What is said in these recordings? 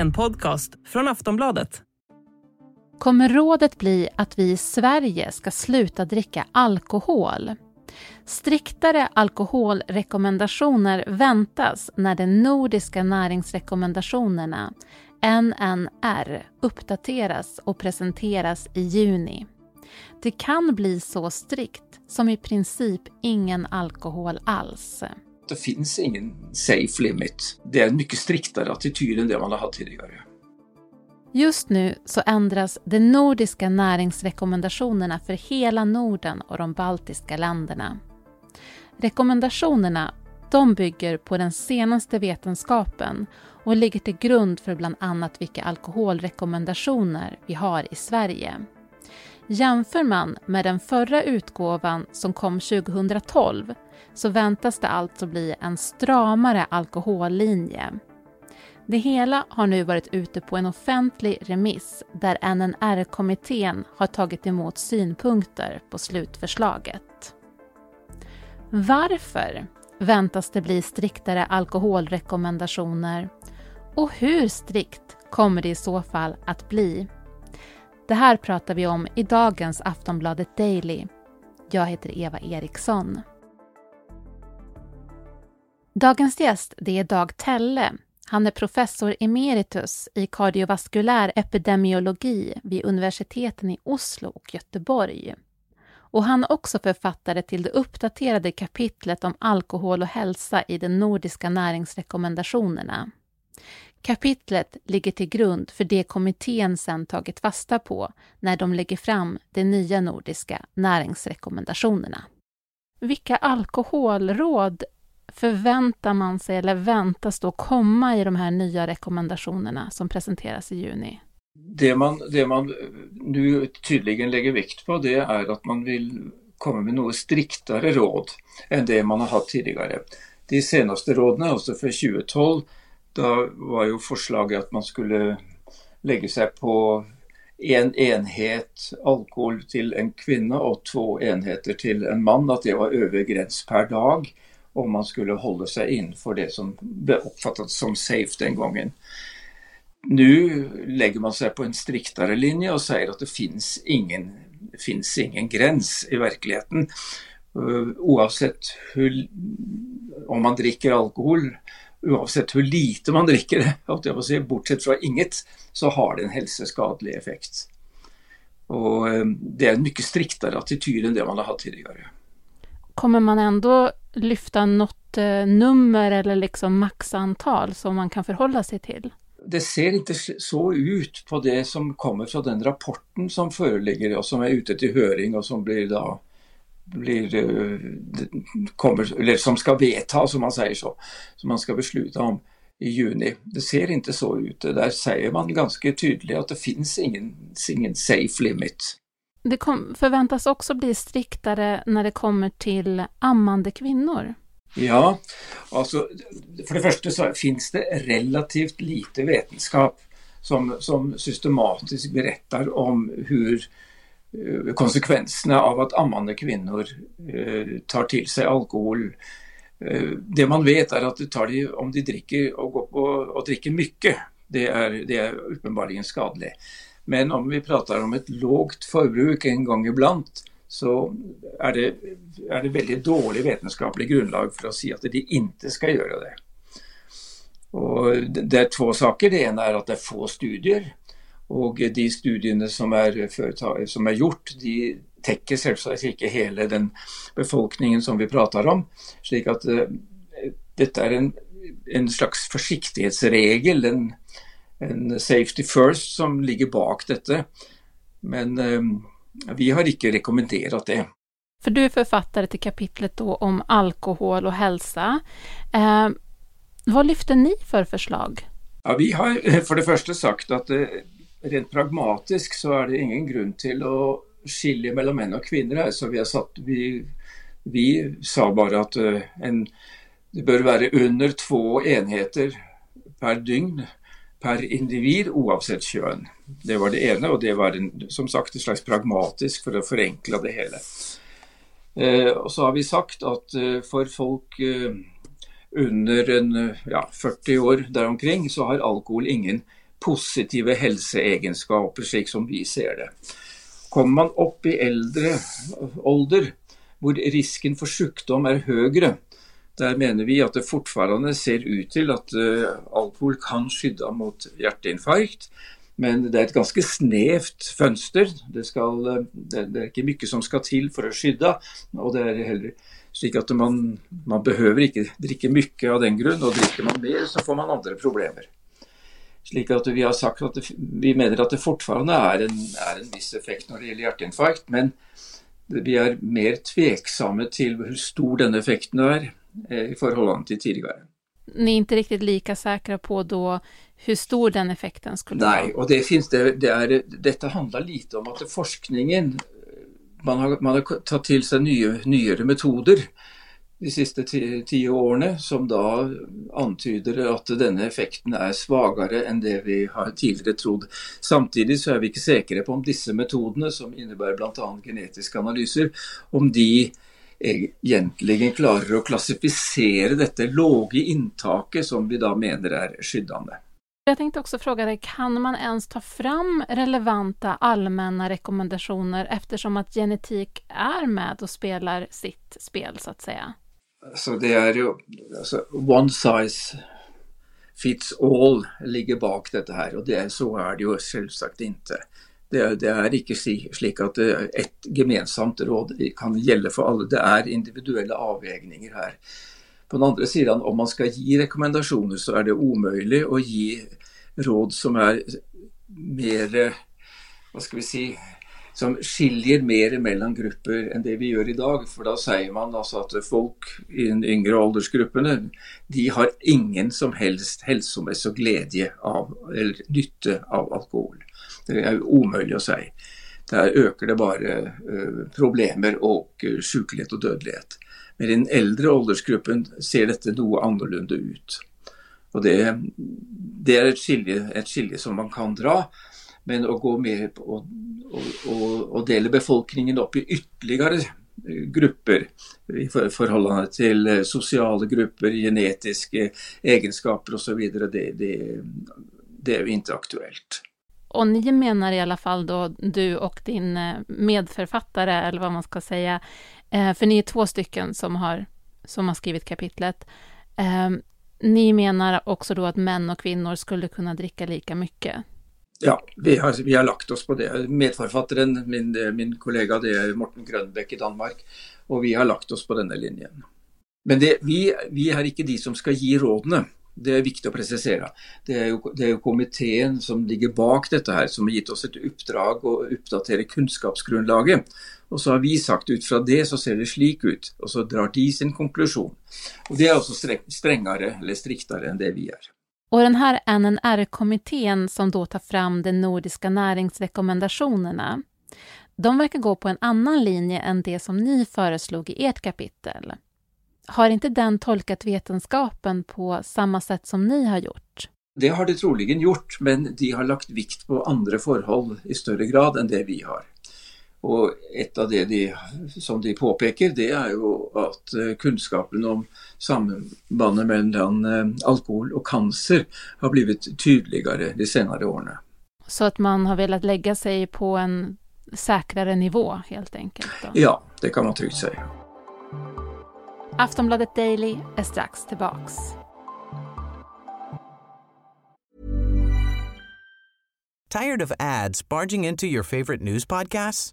En podcast från Aftonbladet. Kommer rådet bli att vi i Sverige ska sluta dricka alkohol? Striktare alkoholrekommendationer väntas när de nordiska näringsrekommendationerna, NNR, uppdateras och presenteras i juni. Det kan bli så strikt som i princip ingen alkohol alls. Det finns ingen safe limit. Det är en mycket striktare attityd än det man har haft tidigare. Just nu så ändras de nordiska näringsrekommendationerna för hela Norden och de baltiska länderna. Rekommendationerna, de bygger på den senaste vetenskapen och ligger till grund för bland annat vilka alkoholrekommendationer vi har i Sverige. Jämför man med den förra utgåvan som kom 2012 så väntas det alltså bli en stramare alkohollinje. Det hela har nu varit ute på en offentlig remiss där NNR-kommittén har tagit emot synpunkter på slutförslaget. Varför väntas det bli striktare alkoholrekommendationer? Och hur strikt kommer det i så fall att bli? Det här pratar vi om i dagens Aftonbladet Daily. Jag heter Eva Eriksson. Dagens gäst, det är Dag Thelle. Han är professor emeritus i kardiovaskulär epidemiologi vid universiteten i Oslo och Göteborg. Och han är också författare till det uppdaterade kapitlet om alkohol och hälsa i de nordiska näringsrekommendationerna. Kapitlet ligger till grund för det kommittén sedan tagit fasta på när de lägger fram de nya nordiska näringsrekommendationerna. Vilka alkoholråd förväntar man sig eller väntas då komma i de här nya rekommendationerna som presenteras i juni? Det man nu tydligen lägger vikt på, det är att man vill komma med något striktare råd än det man har haft tidigare. De senaste råden, alltså för 2012, då var ju förslaget att man skulle lägga sig på en enhet alkohol till en kvinna och 2 enheter till en man, att det var över gräns per dag. Om man skulle hålla sig in för det som uppfattats som safe den gången. Nu lägger man sig på en striktare linje och säger att det finns ingen gräns i verkligheten. Oavsett om man dricker alkohol, oavsett hur lite man dricker det, bortsett från inget, så har det en hälsoskadlig effekt. Och det är en mycket striktare attityd än det man har haft tidigare. Kommer man ändå lyfta något nummer eller liksom maxantal som man kan förhålla sig till? Det ser inte så ut på det som kommer från den rapporten som föreligger och som är ute till höring och som som ska vetas, som man säger så, som man ska besluta om i juni. Det ser inte så ut. Där säger man ganska tydligt att det finns ingen safe limit. Det förväntas också bli striktare när det kommer till ammande kvinnor. Ja, alltså för det första så finns det relativt lite vetenskap som systematiskt berättar om hur konsekvenserna av att ammande kvinnor tar till sig alkohol. Det man vet är att det tar det, om de dricker och dricker mycket, det är uppenbarligen skadligt. Men om vi pratar om ett lågt förbruk en gång ibland, så är det väldigt dålig vetenskaplig grundlag för att säga att de inte ska göra det. Och det är 2 saker. Det ena är att det är få studier, och de studierna som är gjort, de täcker självklart inte hela den befolkningen som vi pratar om. Så att detta är en slags försiktighetsregel, en safety first som ligger bak detta. Men vi har inte rekommenderat det. För du är författare till kapitlet då om alkohol och hälsa. Vad lyfter ni för förslag? Ja, vi har för det första sagt att rent pragmatiskt så är det ingen grund till att skilja mellan män och kvinnor här. Så vi sa bara att det bör vara under 2 enheter per dygn per individ oavsett kön. Det var det ena, och det var som sagt en slags pragmatisk för att förenkla det hela. Och så har vi sagt att för folk under 40 år däromkring så har alkohol ingen positiva hälsoegenskaper som vi ser det. Kommer man upp i äldre ålder hvor risken för sjukdom är högre, där menar vi att det fortfarande ser ut till att alkohol kan skydda mot hjärtinfarkt, men det är ett ganska snävt fönster. Det är inte mycket som ska till för att skydda, och det är heller så att man behöver inte dricka mycket av den grund, och dricker man mer så får man andra problemer. Slik att vi har sagt att vi menar att det fortfarande är en viss effekt när det gäller hjärtinfarkt, men vi är mer tveksamma till hur stor den effekten är i förhållande till tidigare. Ni är inte riktigt lika säkra på då hur stor den effekten skulle vara? Nej, och detta handlar lite om att forskningen, man har tagit till sig nyare metoder de sista 10 åren som då antyder att denna effekten är svagare än det vi har tidigare trott. Samtidigt så är vi inte säkra på om dessa metoderna, som innebär bland annat genetiska analyser, om de egentligen klarar att klassificera detta låga intaket som vi då menar är skyddande. Jag tänkte också fråga dig, kan man ens ta fram relevanta allmänna rekommendationer eftersom att genetik är med och spelar sitt spel så att säga? Så det är ju one size fits all ligger bak detta här, och det är, så är det ju självsagt inte. Det är inte slik att ett gemensamt råd kan gälla för alla. Det är individuella avvägningar här. På den andra sidan, om man ska ge rekommendationer så är det omöjligt att ge råd som är mer, vad ska vi säga, som skiljer mer mellan grupper än det vi gör idag. För då säger man alltså att folk i den yngre åldersgruppen, de har ingen som helst hälsomässig glädje av eller nytta av alkohol. Det är omöjligt att säga. Där ökar det bara problemer och sjuklighet och dödlighet. Men den äldre åldersgruppen ser detta något annorlunda ut. Och det är ett skilje som man kan dra, men att gå med och dela befolkningen upp i ytterligare grupper i förhållande till sociala grupper, genetiska egenskaper och så vidare, det är inte aktuellt. Och ni menar i alla fall då, du och din medförfattare, eller vad man ska säga, för ni är 2 stycken som har skrivit kapitlet. Ni menar också då att män och kvinnor skulle kunna dricka lika mycket? Ja, vi har lagt oss på det. Medförfattaren, min kollega, det är Morten Grønbeck i Danmark, och vi har lagt oss på denna linjen. Men vi är inte de som ska ge rådene. Det är viktigt att precisera. Det är ju kommittén som ligger bak detta här som har gett oss ett uppdrag att uppdatera kunskapsgrundlaget. Och så har vi sagt utifrån det så ser det slik ut, och så drar de sin konklusion. Och det är också strängare eller striktare än det vi är. Och den här NNR-kommittén som då tar fram de nordiska näringsrekommendationerna, de verkar gå på en annan linje än det som ni föreslog i ert kapitel. Har inte den tolkat vetenskapen på samma sätt som ni har gjort? Det har det troligen gjort, men de har lagt vikt på andra förhåll i större grad än det vi har. Och ett av det som de påpekar, det är ju att kunskapen om sambandet mellan alkohol och cancer har blivit tydligare de senare åren. Så att man har velat lägga sig på en säkrare nivå helt enkelt då? Ja, det kan man tryggt säga. Aftonbladet Daily är strax tillbaks. Tired of ads barging into your favorite news podcasts?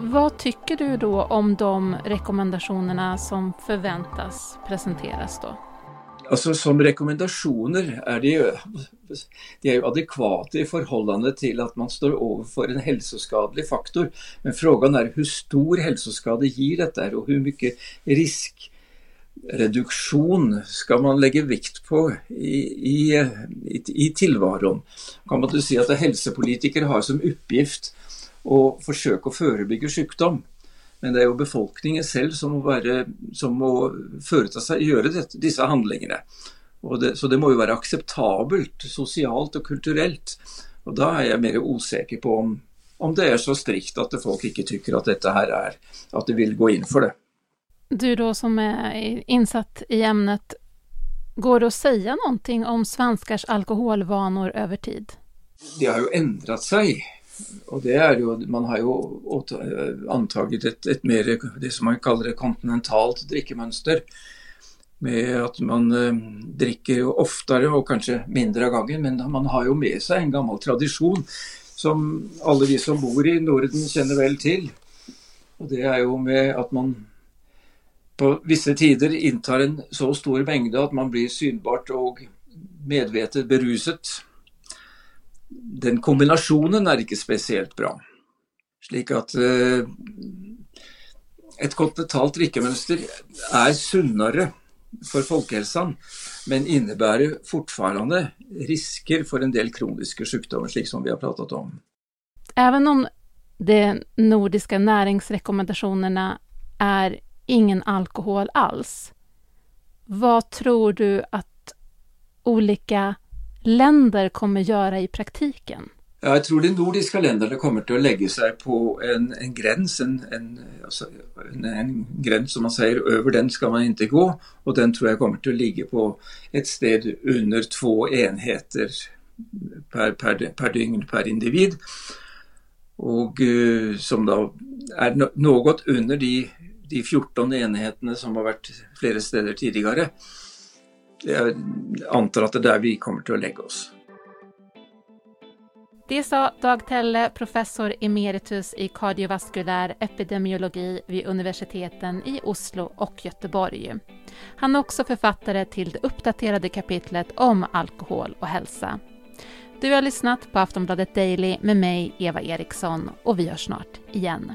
Vad tycker du då om de rekommendationerna som förväntas presenteras då? Alltså som rekommendationer är det är ju adekvat i förhållande till att man står överför en hälsoskadlig faktor. Men frågan är hur stor hälsoskada ger detta och hur mycket riskreduktion ska man lägga vikt på i tillvaron. Kan man säga att hälsopolitiker har som uppgift och försöka förebygga sjukdom. Men det är ju befolkningen själv som må företa sig göra dessa handlingarna. Och det, så det måste ju vara acceptabelt socialt och kulturellt. Och då är jag mer osäker på om det är så strikt att folk inte tycker att detta här är att de vill gå in för det. Du då som är insatt i ämnet, går det att säga någonting om svenskars alkoholvanor över tid? Det har ju ändrat sig. Och det är ju, man har ju antagit ett mer, det som man kallar det kontinentalt drickemönster. Med att man dricker oftare och kanske mindre gången, men man har ju med sig en gammal tradition som alla vi som bor i Norden känner väl till. Och det är ju med att man på vissa tider intar en så stor mängd att man blir synbart och medvetet beruset. Den kombinationen är inte speciellt bra. Slik att ett kontinentalt drickemönster är sunnare för folkhälsan, men innebär fortfarande risker för en del kroniska sjukdomar, slik som vi har pratat om. Även om de nordiska näringsrekommendationerna är ingen alkohol alls, vad tror du att olika länder kommer göra i praktiken? Jag tror de nordiska länderna kommer att lägga sig på en gräns, en gräns som man säger, över den ska man inte gå, och den tror jag kommer att ligga på ett sted under 2 enheter per dygn, per individ, och som då är något under de 14 enheterna som har varit flera städer tidigare. Jag antar att det är där vi kommer till att lägga oss. Det sa Dag Thelle, professor emeritus i kardiovaskulär epidemiologi vid universiteten i Oslo och Göteborg. Han är också författare till det uppdaterade kapitlet om alkohol och hälsa. Du har lyssnat på Aftonbladet Daily med mig, Eva Eriksson, och vi hörs snart igen.